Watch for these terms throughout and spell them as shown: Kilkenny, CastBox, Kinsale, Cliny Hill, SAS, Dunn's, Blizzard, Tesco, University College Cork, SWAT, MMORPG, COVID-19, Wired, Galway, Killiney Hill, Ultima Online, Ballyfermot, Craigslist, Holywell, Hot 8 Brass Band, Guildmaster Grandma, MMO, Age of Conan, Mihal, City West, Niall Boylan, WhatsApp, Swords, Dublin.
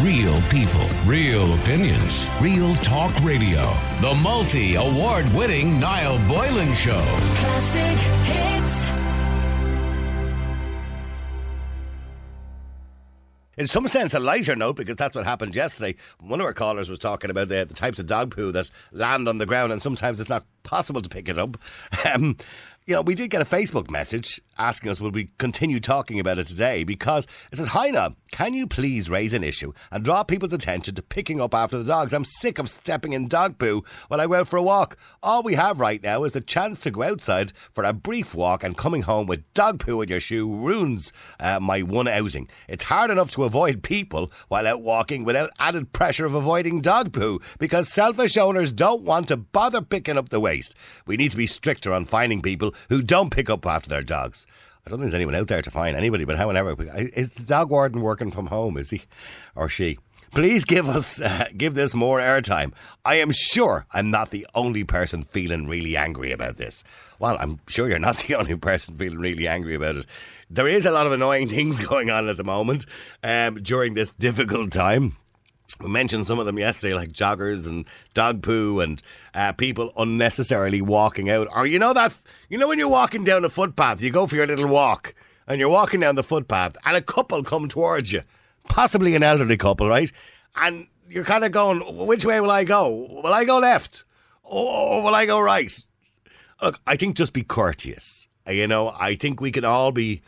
Real people, real opinions, real talk radio. The multi-award-winning Niall Boylan Show. Classic hits. In some sense, a lighter note, because that's what happened yesterday. One of our callers was talking about the types of dog poo that land on the ground, and sometimes it's not possible to pick it up. We did get a Facebook message asking us, would we continue talking about it today? Because it says, "Hi, Niall, can you please raise an issue and draw people's attention to picking up after the dogs? I'm sick of stepping in dog poo when I go out for a walk. All we have right now is the chance to go outside for a brief walk, and coming home with dog poo in your shoe ruins my one outing. It's hard enough to avoid people while out walking without added pressure of avoiding dog poo, because selfish owners don't want to bother picking up the waste. We need to be stricter on finding people who don't pick up after their dogs." I don't think there's anyone out there to find anybody, but however, is the dog warden working from home? Is he or she? Please give this more airtime. I am sure I'm not the only person feeling really angry about this. Well, I'm sure you're not the only person feeling really angry about it. There is a lot of annoying things going on at the moment during this difficult time. We mentioned some of them yesterday, like joggers and dog poo and people unnecessarily walking out. Or when you're walking down a footpath, you go for your little walk and you're walking down the footpath and a couple come towards you, possibly an elderly couple, right? And you're kind of going, which way will I go? Will I go left? Or will I go right? Look, I think just be courteous. I think we can all be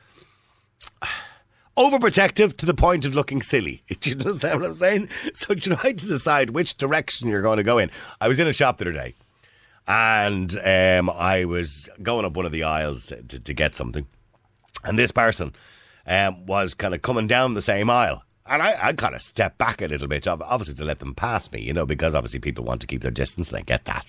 overprotective to the point of looking silly. Do you understand what I'm saying? So try to decide which direction you're going to go in. I was in a shop the other day and I was going up one of the aisles to get something, and this person was kind of coming down the same aisle, and I kind of stepped back a little bit, obviously to let them pass me, because obviously people want to keep their distance, and I get that.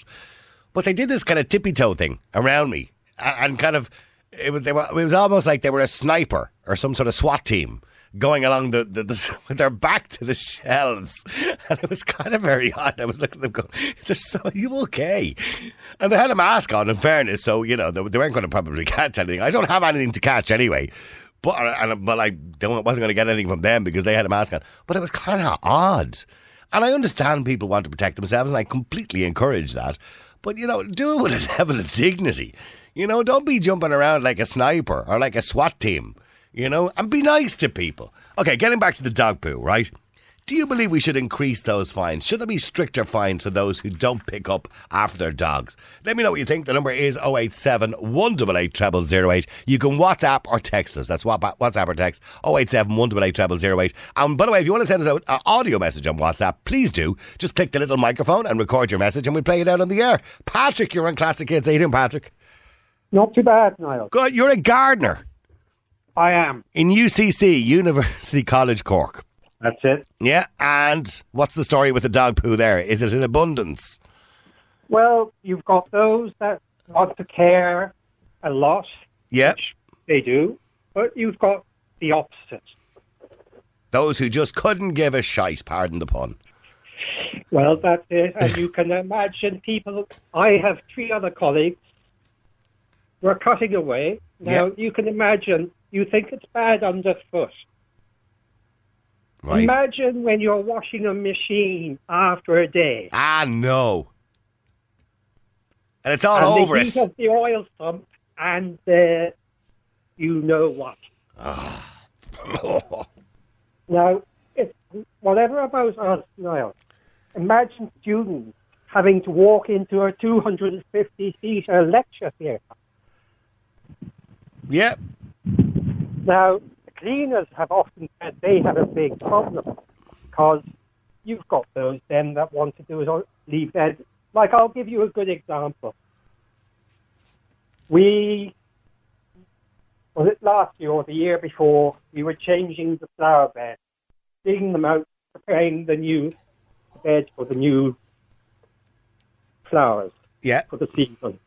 But they did this kind of tippy-toe thing around me, and kind of It was almost like they were a sniper or some sort of SWAT team going along the with their back to the shelves. And it was kind of very odd. I was looking at them going, are you okay? And they had a mask on, in fairness, so, they weren't going to probably catch anything. I don't have anything to catch anyway. But I wasn't going to get anything from them because they had a mask on. But it was kind of odd. And I understand people want to protect themselves, and I completely encourage that. But, do it with a level of dignity. Don't be jumping around like a sniper or like a SWAT team, and be nice to people. Okay, getting back to the dog poo, right? Do you believe we should increase those fines? Should there be stricter fines for those who don't pick up after their dogs? Let me know what you think. The number is 087 188 0008. You can WhatsApp or text us. That's WhatsApp or text 087 188 0008. And by the way, if you want to send us an audio message on WhatsApp, please do. Just click the little microphone and record your message, and we'll play it out on the air. Patrick, you're on Classic Hits. How you doing, Patrick? Not too bad, Niall. Good. You're a gardener. I am. In UCC, University College Cork. That's it. Yeah, and what's the story with the dog poo there? Is it in abundance? Well, you've got those that want to care a lot. Yeah. Which they do. But you've got the opposite. Those who just couldn't give a shite, pardon the pun. Well, that's it. And you can imagine people. I have three other colleagues. We're cutting away. Now, You can imagine, you think it's bad underfoot. Right. Imagine when you're washing a machine after a day. Ah, no. And it's all and over it. They heat up the oil pump and you know what. Oh. Now, it's whatever about us, Niall. Imagine students having to walk into a 250-seater lecture theatre. Yeah. Now, cleaners have often said they have a big problem because you've got those then that want to do it, leave their... Like, I'll give you a good example. Was it last year or the year before, we were changing the flower bed, digging them out, preparing the new bed for the new flowers for the season.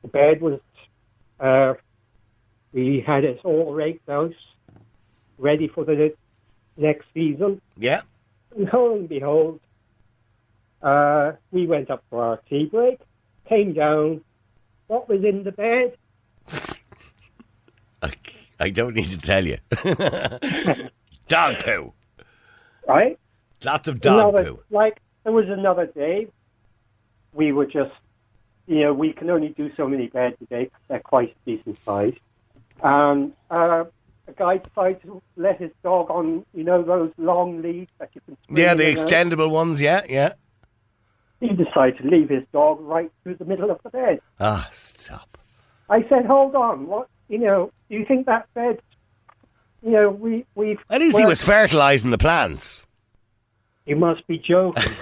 The bed was... we had it all raked out, ready for the next season. Yeah. And lo and behold, we went up for our tea break, came down. What was in the bed? I don't need to tell you. Dog poo. right? Lots of dog poo. Like, it was another day. We were just, you know, we can only do so many beds a day. They're quite decent size. A guy decided to let his dog on, you know, those long leads that you can... Yeah, the extendable ones, yeah. He decided to leave his dog right through the middle of the bed. Ah, stop. I said, hold on, what, you know, do you think that bed, you know, we've... At least he was fertilising the plants. You must be joking.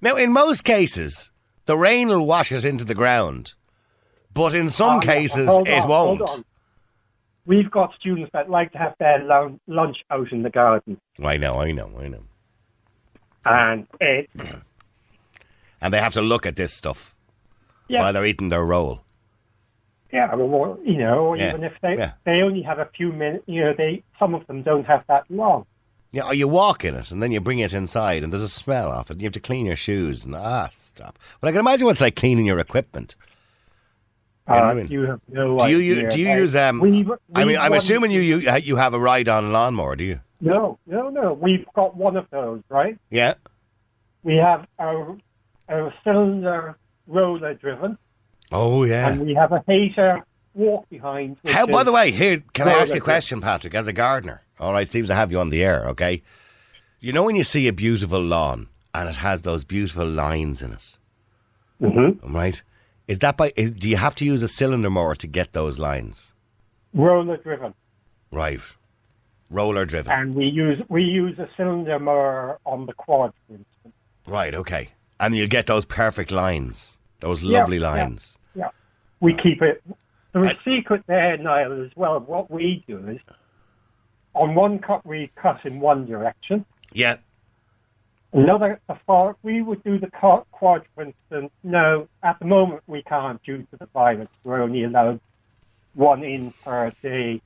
Now, in most cases, the rain will wash it into the ground, but in some cases, it won't. Hold on. We've got students that like to have their lunch out in the garden. I know. And they have to look at this stuff while they're eating their roll. Yeah, well, you know, even if they only have a few minutes, you know, some of them don't have that long. Yeah, or you walk in it and then you bring it inside and there's a smell off it and you have to clean your shoes and stop. But I can imagine what it's like cleaning your equipment. You know what I mean? You have no idea. Do you use... I'm assuming you have a ride-on lawnmower, do you? No. We've got one of those, right? Yeah. We have a cylinder roller driven. Oh, yeah. And we have a hater walk behind. By the way, here, can I ask you a question, Patrick, as a gardener? All right, seems I have you on the air, okay? You know when you see a beautiful lawn and it has those beautiful lines in it? Mm-hmm. Right? Is that do you have to use a cylinder mower to get those lines? Roller driven. Right. Roller driven. And we use a cylinder mower on the quad, for instance. Right, okay. And you get those perfect lines. Those lovely lines. Yeah. We keep it. There's a secret there, Niall, as well. What we do is on one cut we cut in one direction. Yeah. We would do the quad, for instance. No, at the moment we can't due to the virus. We're only allowed one person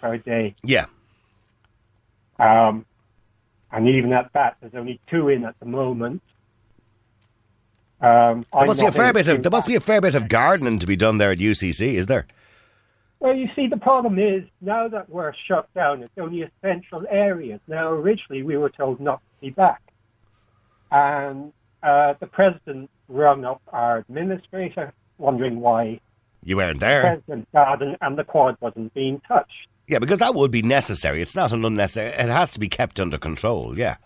per day. Yeah. And even at that, there's only two in at the moment. There must be a fair bit of gardening to be done there at UCC, is there? Well, you see, the problem is, now that we're shut down, it's only essential areas. Now, originally, we were told not to be back. And the president rung up our administrator, wondering why you weren't there. The president's garden and the quad wasn't being touched. Yeah, because that would be necessary. It's not an unnecessary... It has to be kept under control, yeah.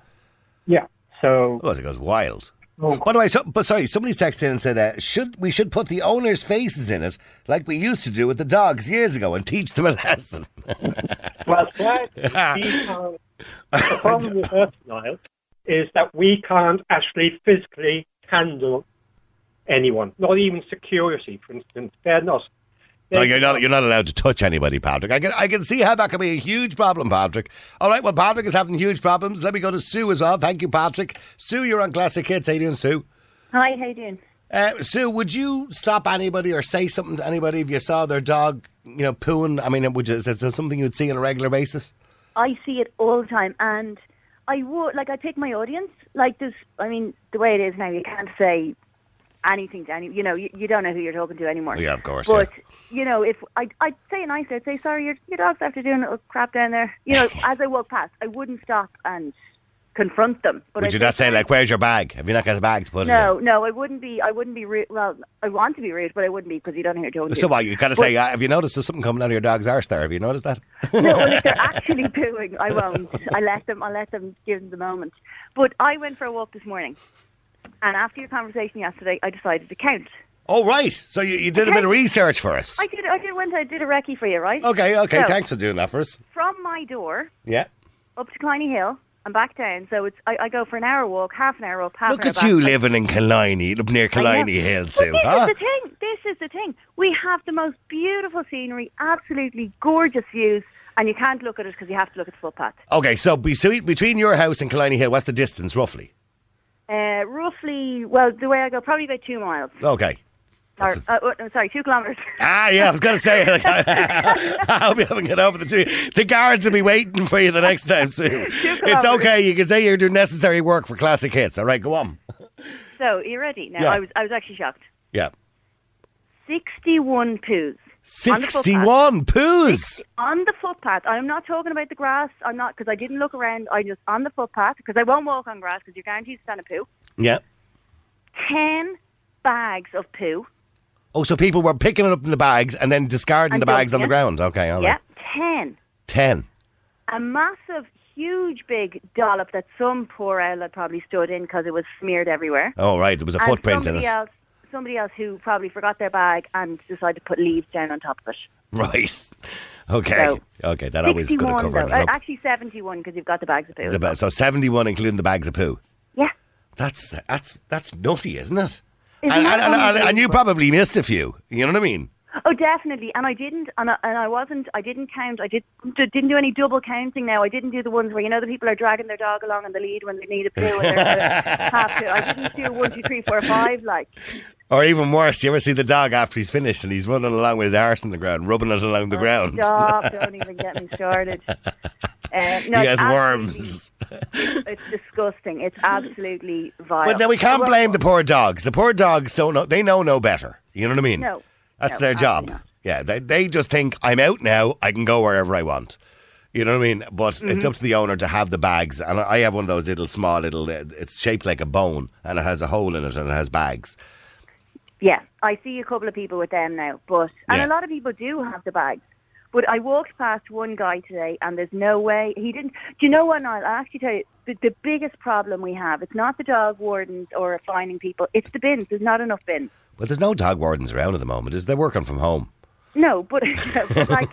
Yeah, so... Otherwise it goes wild. By the way, somebody's texted in and said, we should put the owners' faces in it like we used to do with the dogs years ago and teach them a lesson. Well, the problem with us, Niall, is that we can't actually physically handle anyone, not even security, for instance. You're not allowed to touch anybody, Patrick. I can see how that can be a huge problem, Patrick. All right, well, Patrick is having huge problems. Let me go to Sue as well. Thank you, Patrick. Sue, you're on Classic Hits. How you doing, Sue? Hi, how you doing? Sue, would you stop anybody or say something to anybody if you saw their dog, you know, pooing? I mean, is it something you would see on a regular basis? I see it all the time, and I would, I pick my audience. The way it is now, you can't say anything to anyone, you know, you don't know who you're talking to anymore. Yeah, of course. But, you know, if I'd say a nice thing, I'd say, sorry, your dog's after doing a little crap down there. You know, as I walk past, I wouldn't stop and confront them. But would you not say, where's your bag? Have you not got a bag to put in? No, I wouldn't be rude. Well, I want to be rude, but I wouldn't be because you don't know who you're talking to. So what, you got to say, have you noticed there's something coming out of your dog's arse there? Have you noticed that? No, well, if they're actually pooing, I won't. I let them give them the moment. But I went for a walk this morning. And after your conversation yesterday, I decided to count. Oh, right. So you did a bit of research for us. I did a recce for you, right? Okay. So, thanks for doing that for us. From my door up to Cliny Hill and back down. So I go for an hour walk, half an hour up, half an hour back. Look at you living in Killiney, up near Killiney Hill, Sue. This is the thing. We have the most beautiful scenery, absolutely gorgeous views, and you can't look at it because you have to look at the footpath. Okay, so between your house and Killiney Hill, what's the distance, roughly? Roughly, well, the way I go, probably about 2 miles. Okay. Sorry, 2 kilometres. I was going to say, I hope you haven't got over the two. The guards will be waiting for you the next time soon. It's okay, you can say you're doing necessary work for Classic Hits. All right, go on. So, are you ready? Now, I was actually shocked. Yeah. 61 poos. 61 poos on the footpath. I'm not talking about the grass. I'm not, because I didn't look around. I just on the footpath, because I won't walk on grass because you're guaranteed to stand a poo. Yeah. 10 bags of poo. Oh, so people were picking it up in the bags and then discarding the bags on the ground. Okay, all right. Yeah, 10. A massive, huge, big dollop that some poor outlet probably stood in because it was smeared everywhere. Oh, right, there was a footprint in it. Somebody else who probably forgot their bag and decided to put leaves down on top of it. Right. Okay. So, okay, that always could have covered it up. Actually, 71, because you've got the bags of poo. So 71, including the bags of poo. Yeah. That's nutty, isn't it? And you probably missed a few. You know what I mean? Oh, definitely. And I didn't. I didn't count. I didn't do any double counting. Now I didn't do the ones where, you know, the people are dragging their dog along in the lead when they need a poo and they're have to. I didn't do 1, 2, 3, 4, 5 like. Or even worse, you ever see the dog after he's finished and he's running along with his arse on the ground, rubbing it along the ground? Stop! Don't even get me started. No, he has worms. It's disgusting. It's absolutely vile. But now we can't blame the poor dogs. The poor dogs don't know. They know no better. You know what I mean? No. That's their job. Not. Yeah, they just think, I'm out now, I can go wherever I want. You know what I mean? But it's up to the owner to have the bags. And I have one of those little, it's shaped like a bone and it has a hole in it and it has bags. Yeah, I see a couple of people with them now. And a lot of people do have the bags. But I walked past one guy today and there's no way he didn't. Do you know what, Niall? I'll actually tell you, the biggest problem we have, it's not the dog wardens or finding people, it's the bins. There's not enough bins. Well, there's no dog wardens around at the moment. They're working from home. No, but like,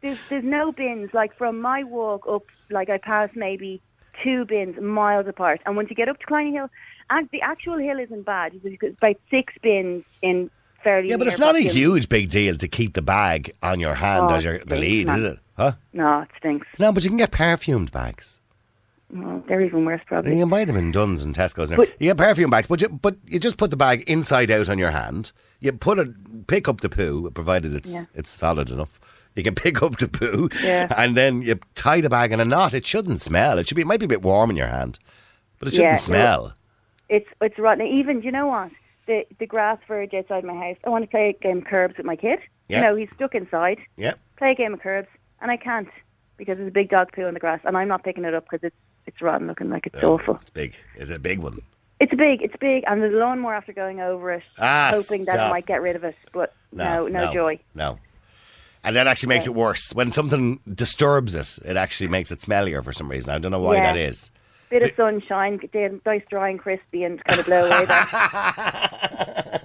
there's no bins. Like, from my walk up, like, I passed maybe 2 bins miles apart. And once you get up to Cliny Hill, and the actual hill isn't bad. It's about 6 bins in fairly. Yeah, but it's not a huge big deal to keep the bag on your hand as you're the lead, is it? Huh? No, it stinks. No, but you can get perfumed bags. Oh, they're even worse, probably. You can buy them in Dunn's and Tesco's. You get perfume bags, but you just put the bag inside out on your hand. You pick up the poo, provided it's solid enough. You can pick up the poo, and then you tie the bag in a knot. It shouldn't smell. It might be a bit warm in your hand, but it shouldn't smell. It's rotten. Even, you know what? The grass verge outside my house. I want to play a game of curbs with my kid. Yeah. You know, he's stuck inside. Yeah. Play a game of curbs, and I can't because there's a big dog poo in the grass, and I'm not picking it up because it's rotten looking, like it's awful. It's big. Is it a big one? It's big, and there's a lawnmower after going over it, hoping that I might get rid of it, but no joy. No. And that actually makes it worse. When something disturbs it, it actually makes it smellier for some reason. I don't know why that is. Bit of sunshine, nice dry and crispy and kind of blow away that.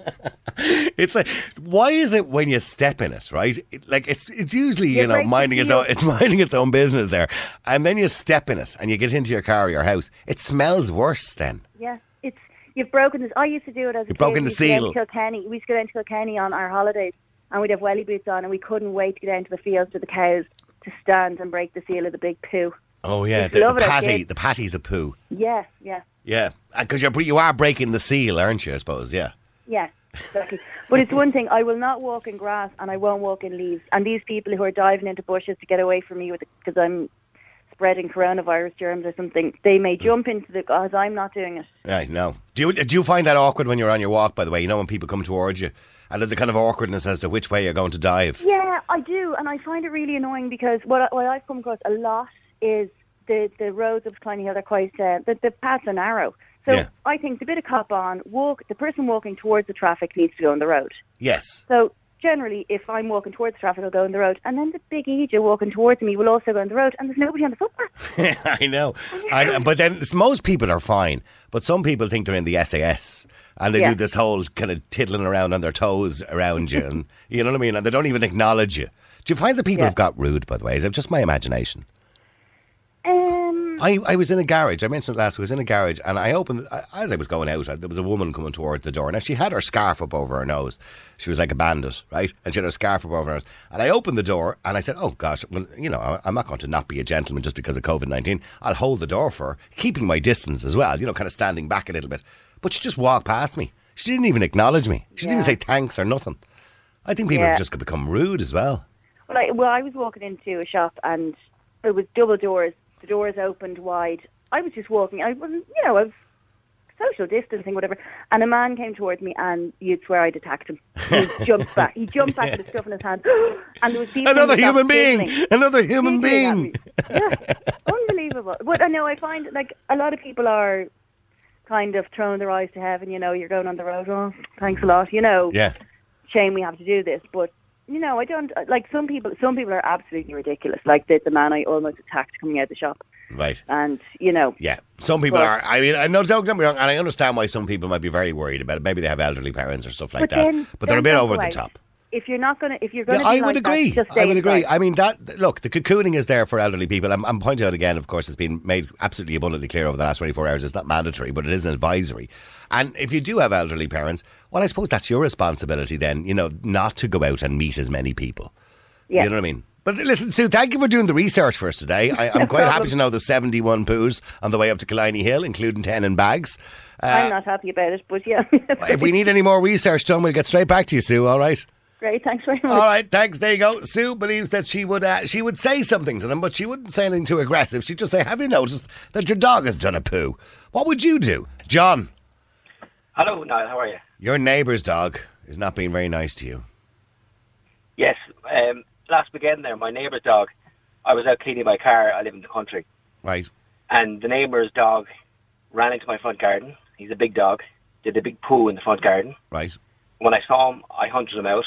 It's like, why is it when you step in it, right? It's usually, minding its own business there. And then you step in it and you get into your car or your house. It smells worse then. Yeah, you've broken this. I used to do it as a kid. You've broken the seal. We used to go down to Kilkenny on our holidays and we'd have welly boots on and we couldn't wait to get down to the fields with the cows to stand and break the seal of the big poo. Oh, yeah, the patty's a poo. Yeah, yeah. Yeah, because you are breaking the seal, aren't you, I suppose, yeah. Yeah. Exactly. But it's one thing, I will not walk in grass and I won't walk in leaves. And these people who are diving into bushes to get away from me because I'm spreading coronavirus germs or something, they may jump into the grass. I'm not doing it. Right, no. Do you find that awkward when you're on your walk, by the way? You know, when people come towards you and there's a kind of awkwardness as to which way you're going to dive? Yeah, I do. And I find it really annoying because what I've come across a lot is the roads up to Cliny Hill are quite, the paths are narrow. So I think the bit of cop on, the person walking towards the traffic needs to go on the road. Yes. So generally, if I'm walking towards the traffic, I'll go on the road. And then the big idiot walking towards me will also go on the road. And there's nobody on the footpath. I know. But then most people are fine. But some people think they're in the SAS. And they do this whole kind of tiddling around on their toes around you. And, you know what I mean? And they don't even acknowledge you. Do you find that people have got rude, by the way? Is it just my imagination? I was in a garage. I mentioned it last week. I was in a garage and I opened, as I was going out, there was a woman coming towards the door. Now, she had her scarf up over her nose. She was like a bandit, right? And she had her scarf up over her nose. And I opened the door and I said, oh, gosh, well, you know, I'm not going to not be a gentleman just because of COVID-19. I'll hold the door for her, keeping my distance as well, you know, kind of standing back a little bit. But she just walked past me. She didn't even acknowledge me. She didn't even say thanks or nothing. I think people have just become rude as well. Well, I was walking into a shop and it was double doors. The doors opened wide. I was just walking. I wasn't, you know, I was social distancing, whatever. And a man came towards me, and you'd swear I'd attacked him. He jumped back. He jumped back with a stuff in his hand. And there was another human being. Another human being. Yeah, unbelievable. But I know I find like a lot of people are kind of throwing their eyes to heaven. You know, you're going on the road. Oh, thanks a lot. You know, yeah. Shame we have to do this, but. You know, I don't, like, some people are absolutely ridiculous. Like, the man I almost attacked coming out of the shop. Right. And, you know. Yeah. Some people are, I mean, I know, don't get me wrong, and I understand why some people might be very worried about it. Maybe they have elderly parents or stuff like that. But they're a bit over the top. If you're not going to, I would agree. I would agree. I mean, that, look, the cocooning is there for elderly people. I'm pointing out again, of course, it's been made absolutely abundantly clear over the last 24 hours. It's not mandatory, but it is an advisory. And if you do have elderly parents, well, I suppose that's your responsibility then, you know, not to go out and meet as many people. Yeah. You know what I mean? But listen, Sue, thank you for doing the research for us today. I'm quite happy to know the 71 poos on the way up to Killiney Hill, including 10 in bags. I'm not happy about it, but yeah. If we need any more research done, we'll get straight back to you, Sue, all right? Great, thanks very much. All right, thanks, there you go. Sue believes that she would say something to them, but she wouldn't say anything too aggressive. She'd just say, have you noticed that your dog has done a poo? What would you do? John. Hello, Niall, how are you? Your neighbour's dog is not being very nice to you. Yes, last weekend there, my neighbour's dog, I was out cleaning my car, I live in the country. Right. And the neighbour's dog ran into my front garden, he's a big dog, did a big poo in the front garden. Right. When I saw him, I hunted him out,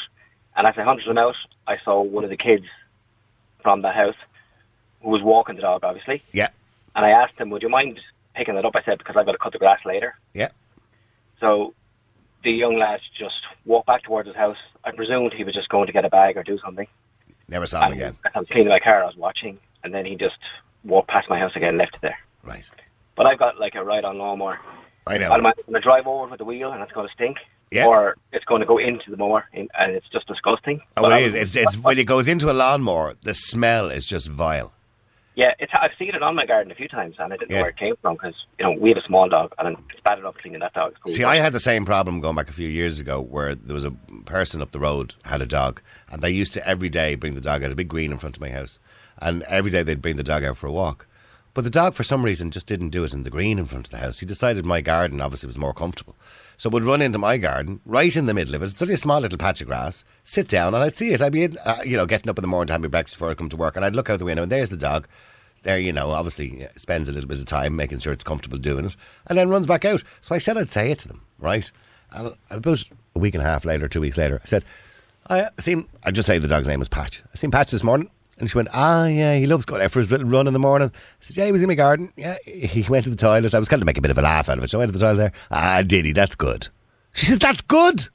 and as I hunted him out, I saw one of the kids from that house, who was walking the dog, obviously. Yeah. And I asked him, would you mind picking it up? I said, because I've got to cut the grass later. Yeah. So the young lad just walked back towards his house. I presumed he was just going to get a bag or do something. Never saw him again. I was cleaning my car, I was watching, and then he just walked past my house again and left it there. Right. But I've got like a ride-on lawnmower. I know. I'm going to drive over with the wheel and it's going to stink. Yeah. Or it's going to go into the mower and it's just disgusting. Oh, but it is. It's when it goes into a lawnmower, the smell is just vile. Yeah, I've seen it on my garden a few times, and I didn't know where it came from because, you know, we have a small dog, and it's bad enough cleaning that dog. See, I had the same problem going back a few years ago where there was a person up the road had a dog, and they used to every day bring the dog out, a big green in front of my house, and every day they'd bring the dog out for a walk. But the dog, for some reason, just didn't do it in the green in front of the house. He decided my garden, obviously, was more comfortable. So would run into my garden, right in the middle of it. It's only a small little patch of grass. Sit down and I'd see it. I'd be, getting up in the morning to have my breakfast before I come to work. And I'd look out the window and there's the dog. There, you know, obviously spends a little bit of time making sure it's comfortable doing it. And then runs back out. So I said I'd say it to them, right? And about a week and a half later, 2 weeks later, I said, I'd just say the dog's name was Patch. I seen Patch this morning. And she went, he loves going out for his little run in the morning. I said, yeah, he was in my garden. Yeah, he went to the toilet. I was kind of making a bit of a laugh out of it. So I went to the toilet there. Ah, did he? That's good. She said, that's good.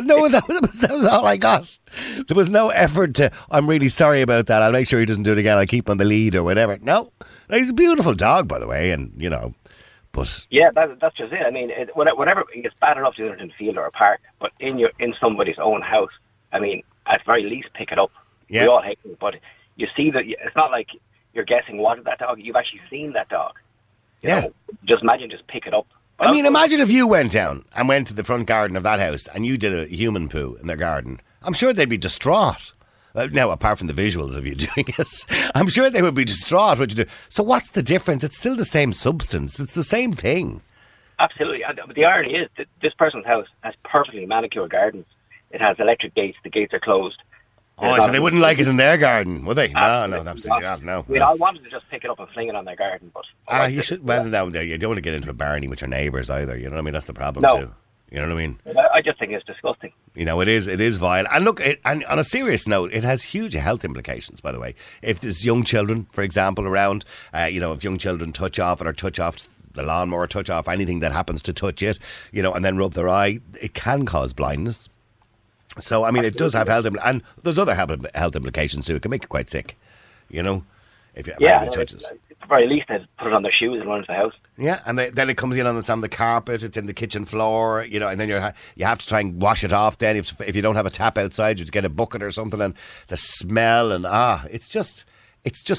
No, that was all I got. There was no effort to, I'm really sorry about that. I'll make sure he doesn't do it again. I'll keep on the lead or whatever. No, he's a beautiful dog, by the way. And, you know, but. Yeah, that's just it. I mean, whenever it's bad enough doing it in a field or a park, but in somebody's own house, I mean, at very least pick it up. Yeah. We all hate it, but you see that it's not like you're guessing what that dog. You've actually seen that dog. You know, just imagine, just pick it up. But I mean, imagine if you went down and went to the front garden of that house and you did a human poo in their garden. I'm sure they'd be distraught. Now, apart from the visuals of you doing it, I'm sure they would be distraught what you do. So what's the difference? It's still the same substance. It's the same thing. Absolutely. But the irony is that this person's house has perfectly manicured gardens. It has electric gates. The gates are closed. Oh, so they wouldn't like it in their garden, would they? No, absolutely not. No. I mean, I wanted to just pick it up and fling it on their garden, but you should. Well, no, you don't want to get into a barney with your neighbours either. You know what I mean? That's the problem too. You know what I mean? I just think it's disgusting. You know, it is vile. And look, and on a serious note, it has huge health implications, by the way. If there's young children, for example, around, if young children touch off the lawnmower, touch off anything that happens to touch it, you know, and then rub their eye, it can cause blindness. So, I mean, it does have health implications. And there's other health implications, too. It can make you quite sick, you know, if you have any touches. At the very least, they put it on their shoes and run into the house. Yeah, and then it comes in and it's on the carpet, it's in the kitchen floor, you know, and then you have to try and wash it off then. If you don't have a tap outside, you have to get a bucket or something, and the smell and, it's just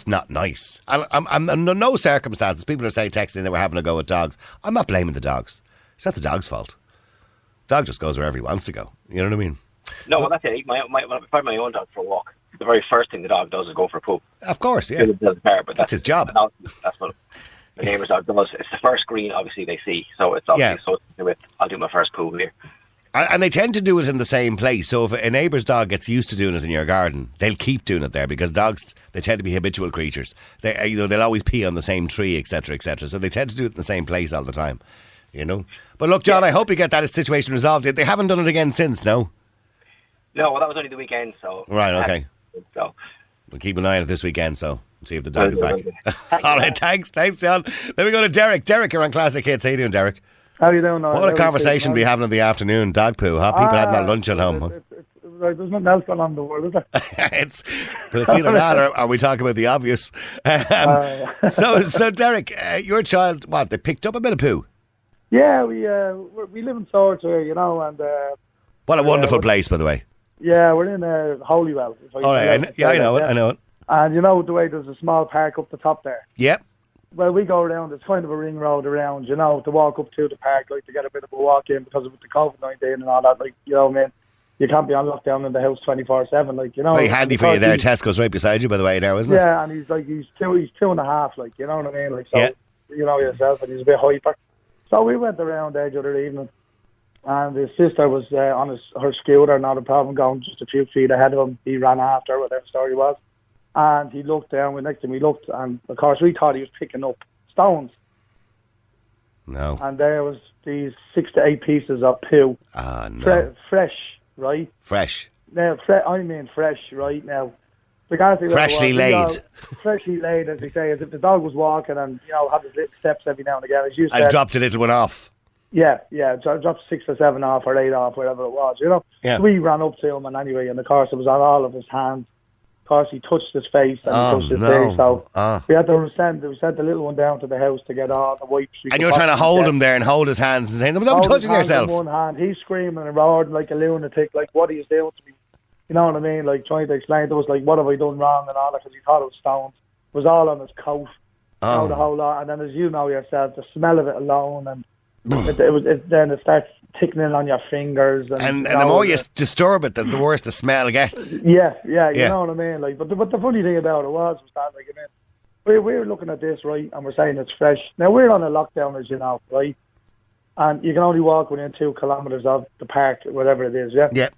not nice. I'm under no circumstances. People are saying, texting, they were having a go at dogs. I'm not blaming the dogs. It's not the dog's fault. Dog just goes wherever he wants to go. You know what I mean? No, well, that's it. If I have my own dog for a walk, the very first thing the dog does is go for a poop. Of course, yeah. But that's his job. That's what The neighbours all does. It's the first green, obviously, they see. So it's obviously something to do with, I'll do my first pool here. And they tend to do it in the same place. So if a neighbour's dog gets used to doing it in your garden, they'll keep doing it there, because dogs, they tend to be habitual creatures. They, you know, they'll always pee on the same tree, etc., etc. So they tend to do it in the same place all the time, you know. But look, John, I hope you get that situation resolved. They haven't done it again since, no? No, well, that was only the weekend, so... Right, okay. So we'll keep an eye on it this weekend, so... See if the dog is back. All right, thanks, John. Then we go to Derek. Derek, you're on Classic Hits. How you doing, Derek? How you doing? What a conversation to be having in the afternoon. Dog poo, huh? People having their lunch at home. There's nothing else going on in the world, is there? It's either that or we talk about the obvious. So Derek, your child, what, they picked up a bit of poo? Yeah, we live in Swords here, you know. And what a wonderful place, by the way. Yeah, we're in Holywell. All right, I know it. And you know the way there's a small park up the top there? Yep. Well, we go around, it's kind of a ring road around, you know, to walk up to the park, like, to get a bit of a walk in, because with the COVID-19 and all that, like, you know, man, you can't be on lockdown in the house 24/7, like, you know. Very handy for you there. Tesco's right beside you, by the way, now, isn't it? Yeah, and he's 2.5, like, you know what I mean? Like, so, you know yourself, and he's a bit hyper. So we went around the other evening, and his sister was on her scooter, not a problem, going just a few feet ahead of him. He ran after, whatever story was. And he looked down, and next time he looked, and of course we thought he was picking up stones. No. And there was these 6 to 8 pieces of poo. Ah, no. Fresh, right? Fresh. Now, fresh, right? Now, freshly laid. You know, freshly laid, as they say, as if the dog was walking and, you know, had his little steps every now and again. As you said, I dropped a little one off. Yeah, dropped 6 or 7 off or 8 off, whatever it was, you know? Yeah. So we ran up to him, and anyway, and of course it was on all of his hands. Of course, he touched his face and face. So we had to send the little one down to the house to get all the wipes. And you're trying to hold him there and hold his hands and saying, "Don't be touching yourself." In one hand, he's screaming and roaring like a lunatic. Like, what are you doing to me? You know what I mean? Like, trying to explain to us, like, what have I done wrong and all that? Because he thought it was stones. It was all on his coat. Oh. You know, the whole lot. And then, as you know yourself, the smell of it alone, and then it starts thickening on your fingers, and the more you disturb it, the worse the smell gets. You know what I mean. Like, but the funny thing about it was that, like, I mean, we're looking at this, right, and we're saying it's fresh. Now, we're on a lockdown, as you know, right, and you can only walk within 2 kilometres of the park, whatever it is. Yeah.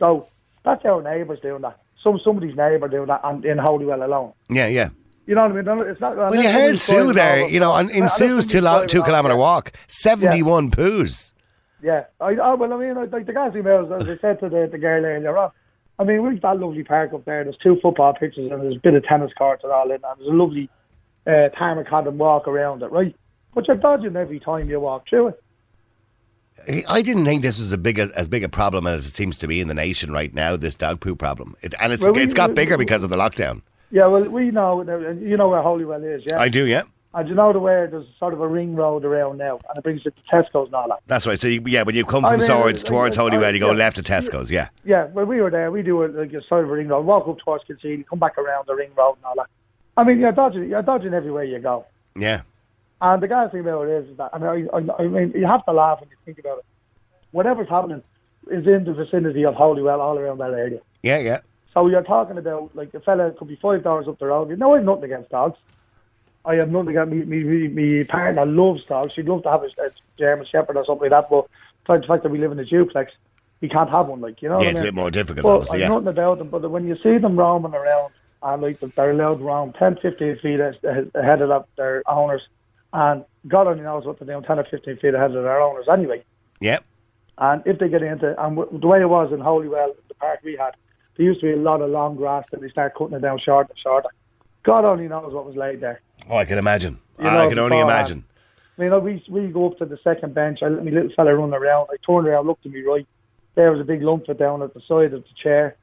So that's our neighbours doing that. Somebody's neighbour doing that, and in Holywell alone. Yeah. You know what I mean? It's not, well, you heard Sue there, you know, and in Sue's 2 kilometre walk, 71 poos. Yeah. The gas emails, as I said to the girl earlier on, I mean, we've got a lovely park up there. There's 2 football pitches, and there's a bit of tennis courts and all in, and there's a lovely tarmac and walk around it, right? But you're dodging every time you walk through it. I didn't think this was as big a problem as it seems to be in the nation right now, this dog poo problem. It's got bigger because of the lockdown. Yeah, well, we know, you know where Holywell is, yeah? I do, yeah. And you know the way there's sort of a ring road around now, and it brings it to Tesco's and all that. That's right. So, when you come from Swords towards Holywell, you go left to Tesco's, yeah. Yeah, well, we were there. We do a sort of a ring road. Walk up towards Kinsale, come back around the ring road and all that. I mean, you're dodging everywhere you go. Yeah. And the guy thing about it is that, I mean, you have to laugh when you think about it. Whatever's happening is in the vicinity of Holywell, all around that area. Yeah. So you're talking about, like, a fella could be 5 hours up the road. You know, I have nothing against dogs. I have nothing against me partner loves dogs. She'd love to have a German Shepherd or something like that, but the fact that we live in a duplex, you can't have one, like, you know. Yeah, it's a bit more difficult, obviously. There's nothing about them, but when you see them roaming around, and, like, they're allowed to roam 10, 15 feet ahead of their owners, and God only knows what they're doing, 10 or 15 feet ahead of their owners anyway. Yep. And if they get into, and the way it was in Holywell, the park we had, there used to be a lot of long grass, and they start cutting it down short and shorter. God only knows what was laid there. Oh, I can imagine. I can only imagine. You know, we go up to the second bench. I let my little fella run around. I turned around, looked to me right. There was a big lump of down at the side of the chair.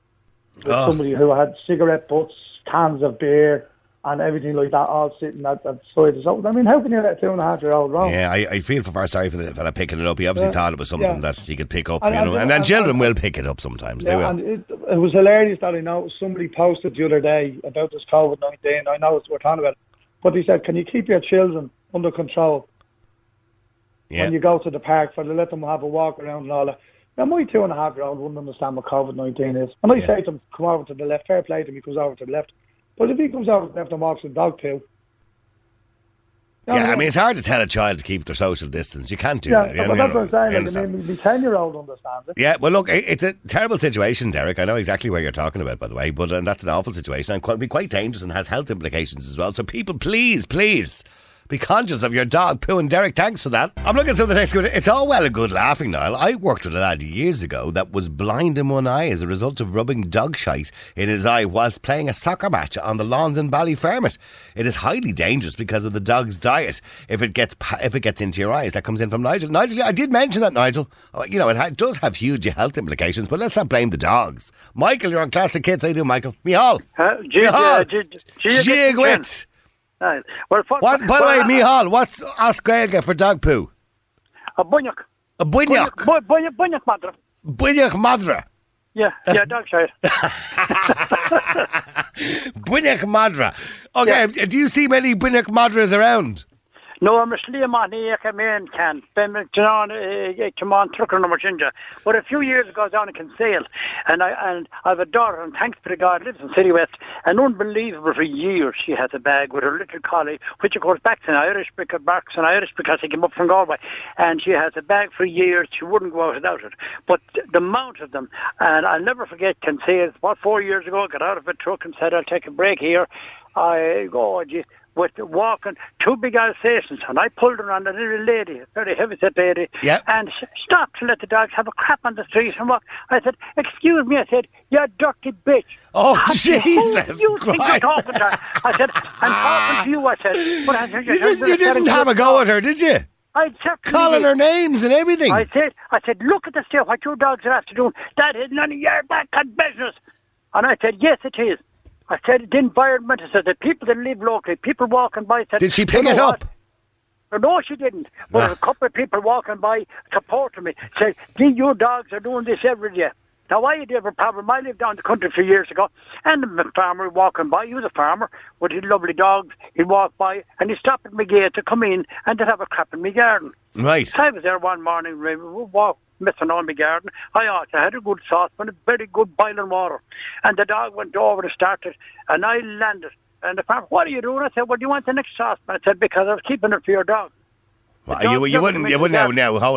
With somebody who had cigarette butts, cans of beer, and everything like that, all sitting at the side of something. I mean, how can you let a 2.5-year-old roam? Yeah, I feel far sorry for the fella picking it up. He obviously thought it was something that he could pick up, you know. And then children will pick it up sometimes. Yeah, they will. And it was hilarious that I know somebody posted the other day about this COVID-19. I know we're talking about it, but he said, "Can you keep your children under control when you go to the park for to let them have a walk around and all that?" Now, my 2.5-year-old wouldn't understand what COVID-19 is, and I say to him, "Come over to the left." Fair play to him, he comes over to the left. But if he comes out and walks the dog poo, Yeah, I mean, it's hard to tell a child to keep their social distance. You can't do that. Yeah, but that's what I'm saying. I mean, the 10-year-old understands it. Yeah, well, look, it's a terrible situation, Derek. I know exactly where you're talking about, by the way, but that's an awful situation and quite dangerous and has health implications as well. So people, please be conscious of your dog poo. And Derek, thanks for that. I'm looking at some of the next one. It's all well and good laughing, Niall. I worked with a lad years ago that was blind in one eye as a result of rubbing dog shite in his eye whilst playing a soccer match on the lawns in Ballyfermot. It is highly dangerous because of the dog's diet. If it gets into your eyes, that comes in from Nigel. Nigel, I did mention that, Nigel. You know, it does have huge health implications, but let's not blame the dogs. Michael, you're on Classic Kids. How you doing, Michael? Mihal. Mihal. Well, by the way, Mihal, what's Osgailge for dog poo? A bunyak. Bunyak madra. Bunyak madra. Yeah, dog shite. Bunyak madra. Okay, yeah. Do you see many bunyak madras around? No, I'm a Sliman Eaka man can. But a few years ago I was down in Kinsale and I have a daughter, and thanks to the God lives in City West, and unbelievable, for years she has a bag with her little collie, which of course barks in Irish because he came up from Galway, and she has a bag for years. She wouldn't go out without it. But the amount of them, and I'll never forget Kinsale, about 4 years ago I got out of a truck and said, I'll take a break here. I go, geez, with walking, two big Alsatians, and I pulled around a little lady, a very heavy-set lady, yep, and stopped to let the dogs have a crap on the street and walk. I said, excuse me, I said, you dirty bitch. Oh, Jesus, you think you're talking to her? I said, I'm talking to you, I said. But I said you didn't have a go at her, did you? Calling her names and everything. I said, look at the stuff, what you dogs are after doing. That is none of your bad business. And I said, yes, it is. I said the environment, I said the people that live locally, people walking by said... Did she pick it up? No, she didn't. But there was a couple of people walking by supporting me, said, gee, your dogs are doing this every day. Now, I did have a problem. I lived down the country a few years ago, and the farmer walking by, he was a farmer with his lovely dogs, he'd walk by, and he'd stop at my gate to come in and to have a crap in my garden. Right. So I was there one morning, messing on my garden. I had a good saucepan, a very good boiling water. And the dog went over and started, and I landed. And the farmer, what are you doing? I said, well, do you want the next saucepan? I said, because I was keeping it for your dog. Well, you wouldn't, hold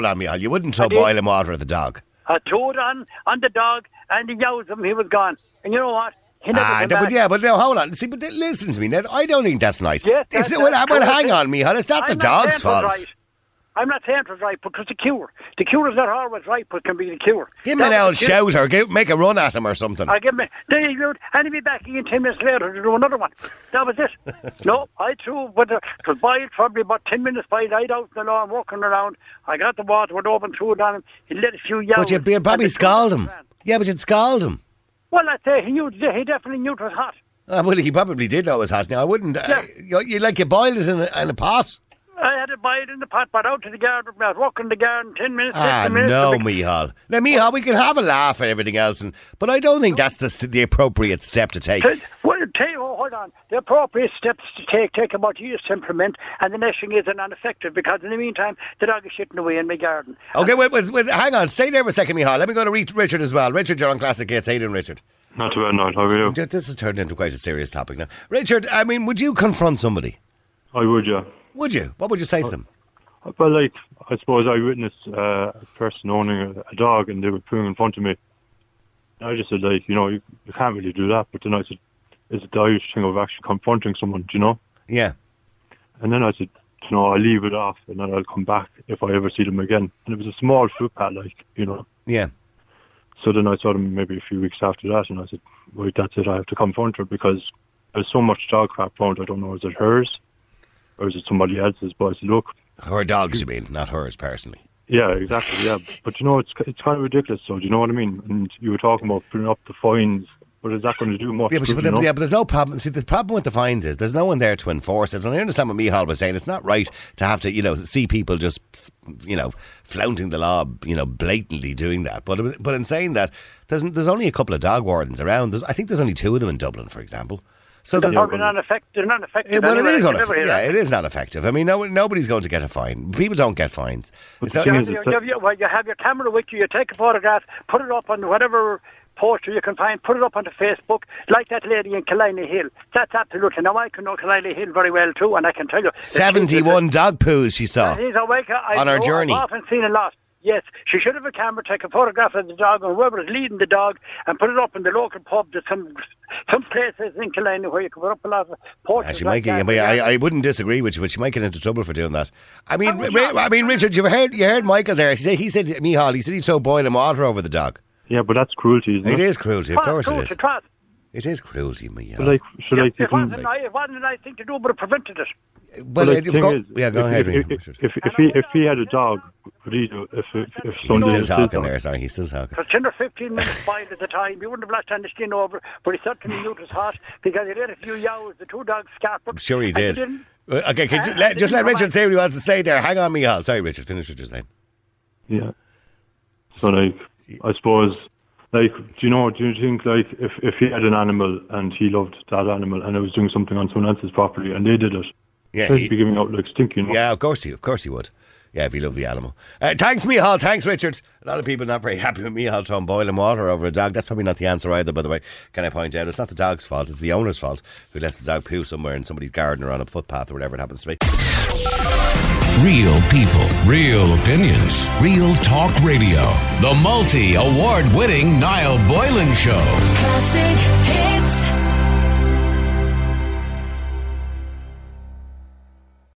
on, Mihal, you wouldn't throw boiling water at the dog. I threw it on the dog, and he yowed him, he was gone. And you know what? He never came back. But now, hold on. See, but listen to me, Ned. I don't think that's nice. Yes, hang on, Mihal, it's not the dog's fault. Right. I'm not saying it was right, because the cure. The cure is not always right, but it can be the cure. Give him an old shout or make a run at him or something. I give him and he'll be back again 10 minutes later to do another one. That was it. No, I threw, but it was by it, probably about 10 minutes by it. I'd out in the lawn, walking around. I got the water, went over and threw it on him. He let a few yells. But you'd probably scald him. Yeah, but you'd scald him. Well, I'd say he definitely knew it was hot. Well, he probably did know it was hot. Now, I wouldn't... You boiled it in a pot. I had to buy it in the pot, but out to the garden. I was walking the garden 10 minutes. No, Mihal. Now, Mihal, we can have a laugh at everything else, but I don't think that's the appropriate step to take. Hold on. The appropriate steps to take about your temperament, and the next thing is they're not effective, because in the meantime, the dog is shitting away in my garden. Okay, wait, hang on. Stay there for a second, Mihal. Let me go to Richard as well. Richard, you're on Classic Kids. How you doing, Richard? Not too bad, Niall. How are you? This has turned into quite a serious topic now. Richard, I mean, would you confront somebody? I would, yeah. Would you? What would you say to them? Well, I suppose I witnessed a person owning a dog and they were pooing in front of me. And I just said, you can't really do that. But then I said, it's the Irish thing of actually confronting someone, do you know? Yeah. And then I said, I'll leave it off and then I'll come back if I ever see them again. And it was a small footpath, Yeah. So then I saw them maybe a few weeks after that, and I said, wait, that's it, I have to confront her, because there's so much dog crap found, I don't know, is it hers? Or is it somebody else's? But I said, look... Her dogs, you mean, not hers personally. Yeah, exactly, yeah. But, it's kind of ridiculous, so do you know what I mean? And you were talking about putting up the fines, but is that going to do much? Yeah, but there's no problem. See, the problem with the fines is there's no one there to enforce it. And I understand what Mihal was saying. It's not right to have to, see people just, flouting the law, blatantly doing that. But in saying that, there's only a couple of dog wardens around. I think there's only two of them in Dublin, for example. So they're probably not effective. Well, anyway, it is not effective. I mean, nobody's going to get a fine. People don't get fines. You have your camera with you. You take a photograph, put it up on whatever poster you can find, put it up onto Facebook, like that lady in Killiney Hill. That's absolutely. Now, I can know Killiney Hill very well too, and I can tell you... 71 dog poos she saw on her journey. I've often seen a lot. Yes, she should have a camera, take a photograph of the dog, and whoever is leading the dog, and put it up in the local pub. There's some places in Killiney where you can put up a lot of portraits. She might get, I wouldn't disagree with you, but she might get into trouble for doing that. I mean, Richard, you heard Michael there. He said he'd throw boiling water over the dog. Yeah, but that's cruelty, isn't it? It is cruelty, of course it is. It is cruelty, Michael. It wasn't a nice thing to do, but it prevented it. Well, the thing is, if he had a dog, would he do? If he's still talking there, sorry, he's still talking. For 10 or 15 minutes by the time, he wouldn't have lashed on the skin over, but he certainly knew it was hot, because he let a few yows, the two dogs scattered. I'm sure he did. Okay, let Richard say what he wants to say there. Hang on, Michael. Sorry, Richard, finish Richard's name. Yeah. So, I suppose... do you think if he had an animal and he loved that animal and it was doing something on someone else's property and they did it, he'd be giving out like stinking. Yeah, of course he would. Yeah, if he loved the animal. Thanks, Michal. Thanks, Richard. A lot of people not very happy with Michal throwing boiling water over a dog. That's probably not the answer either, by the way. Can I point out? It's not the dog's fault. It's the owner's fault who lets the dog poo somewhere in somebody's garden or on a footpath or whatever it happens to be. Real people, real opinions, real talk radio. The multi-award-winning Niall Boylan Show. Classic hits.